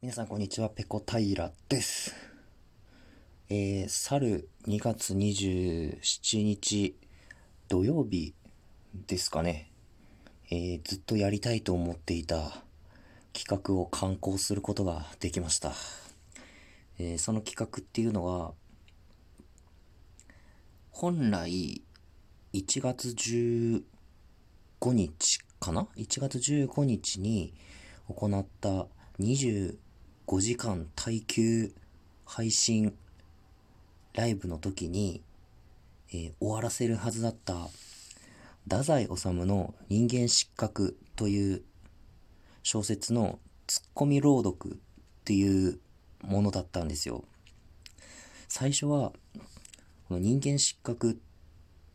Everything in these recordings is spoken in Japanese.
皆さんこんにちは、ペコ平です。去る2月27日土曜日ですかね、ずっとやりたいと思っていた企画を敢行することができました。その企画っていうのは、本来1月15日かな?1月15日に行った25時間耐久配信ライブの時に、終わらせるはずだった太宰治の人間失格という小説のツッコミ朗読っていうものだったんですよ。最初はこの人間失格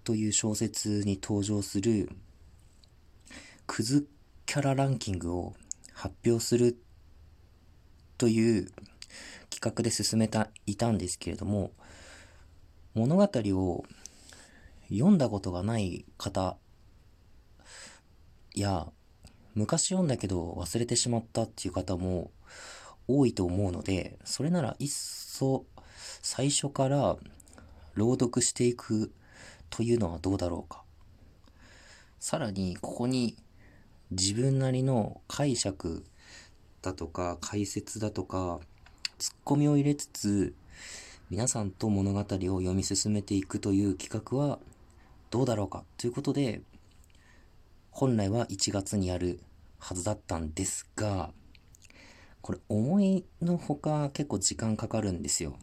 という小説に登場するクズキャラランキングを発表するという企画で進めていたんですけれども、物語を読んだことがない方や昔読んだけど忘れてしまったっていう方も多いと思うので、それならいっそ最初から朗読していくというのはどうだろうか。さらにここに自分なりの解釈だとか解説だとかツッコミを入れつつ皆さんと物語を読み進めていくという企画はどうだろうかということで、本来は1月にやるはずだったんですが、これ思いのほか結構時間かかるんですよ。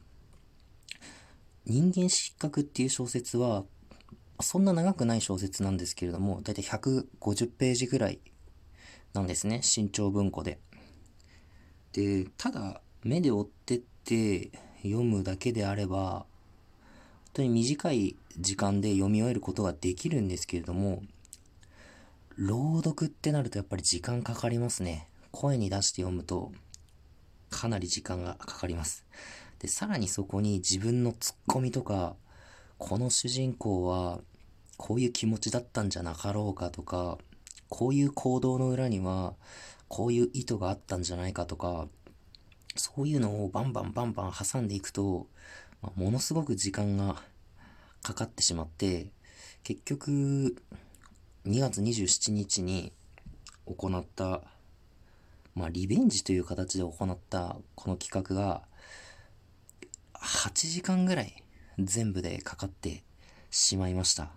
人間失格っていう小説はそんな長くない小説なんですけれども、だいたい150ページぐらいなんですね、新潮文庫で。で、ただ目で追ってって読むだけであれば本当に短い時間で読み終えることができるんですけれども、朗読ってなるとやっぱり時間かかりますね。声に出して読むとかなり時間がかかります。で、さらにそこに自分のツッコミとか、この主人公はこういう気持ちだったんじゃなかろうかとか、こういう行動の裏にはこういう意図があったんじゃないかとか、そういうのをバンバンバンバン挟んでいくと、ものすごく時間がかかってしまって、結局2月27日に行った、リベンジという形で行ったこの企画が8時間ぐらい全部でかかってしまいました。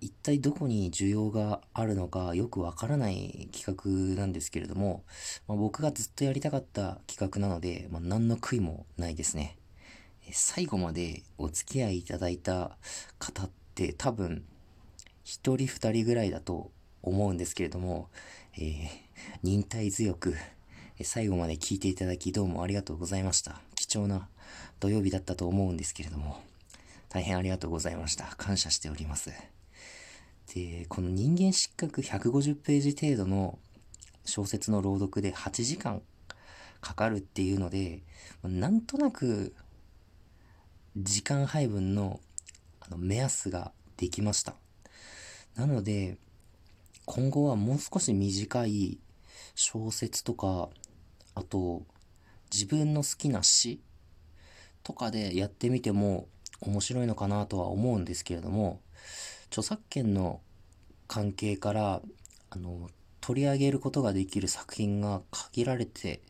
一体どこに需要があるのかよくわからない企画なんですけれども、僕がずっとやりたかった企画なので、何の悔いもないですね。最後までお付き合いいただいた方って多分一人二人ぐらいだと思うんですけれども、忍耐強く最後まで聞いていただきどうもありがとうございました。貴重な土曜日だったと思うんですけれども、大変ありがとうございました。感謝しております。で、この人間失格150ページ程度の小説の朗読で8時間かかるっていうので、なんとなく時間配分の目安ができました。なので、今後はもう少し短い小説とか、あと自分の好きな詩とかでやってみても面白いのかなとは思うんですけれども、著作権の関係から取り上げることができる作品が限られて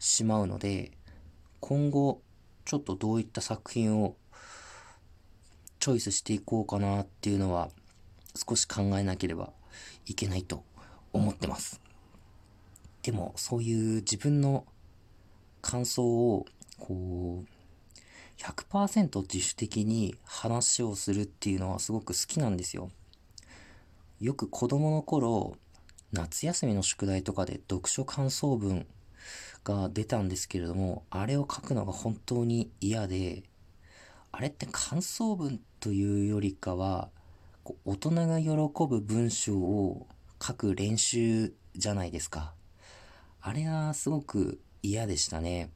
しまうので、今後ちょっとどういった作品をチョイスしていこうかなっていうのは少し考えなければいけないと思ってます。でもそういう自分の感想をこう100% 自主的に話をするっていうのはすごく好きなんですよ。よく子供の頃、夏休みの宿題とかで読書感想文が出たんですけれども、あれを書くのが本当に嫌で、あれって感想文というよりかは、大人が喜ぶ文章を書く練習じゃないですか。あれはすごく嫌でしたね。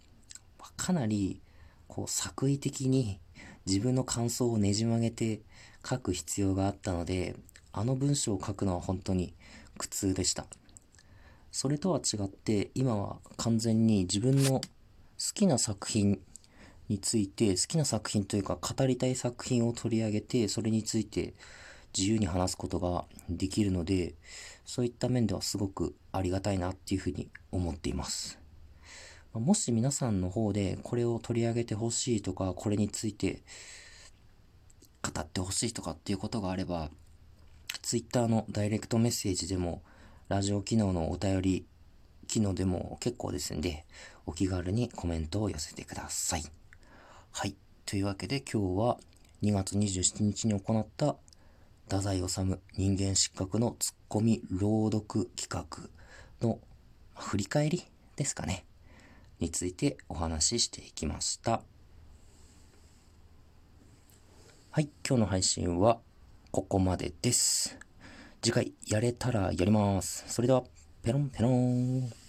かなり作為的に自分の感想をねじ曲げて書く必要があったので、あの文章を書くのは本当に苦痛でした。それとは違って今は完全に自分の好きな作品について、好きな作品というか語りたい作品を取り上げて、それについて自由に話すことができるので、そういった面ではすごくありがたいなっていうふうに思っています。もし皆さんの方でこれを取り上げてほしいとか、これについて語ってほしいとかっていうことがあれば、Twitter のダイレクトメッセージでもラジオ機能のお便り機能でも結構ですんで、お気軽にコメントを寄せてください。はい、というわけで今日は2月27日に行った太宰治人間失格のツッコミ朗読企画の振り返りですかね、についてお話ししていきました。はい、今日の配信はここまでです。次回やれたらやります。それではペロンペロン。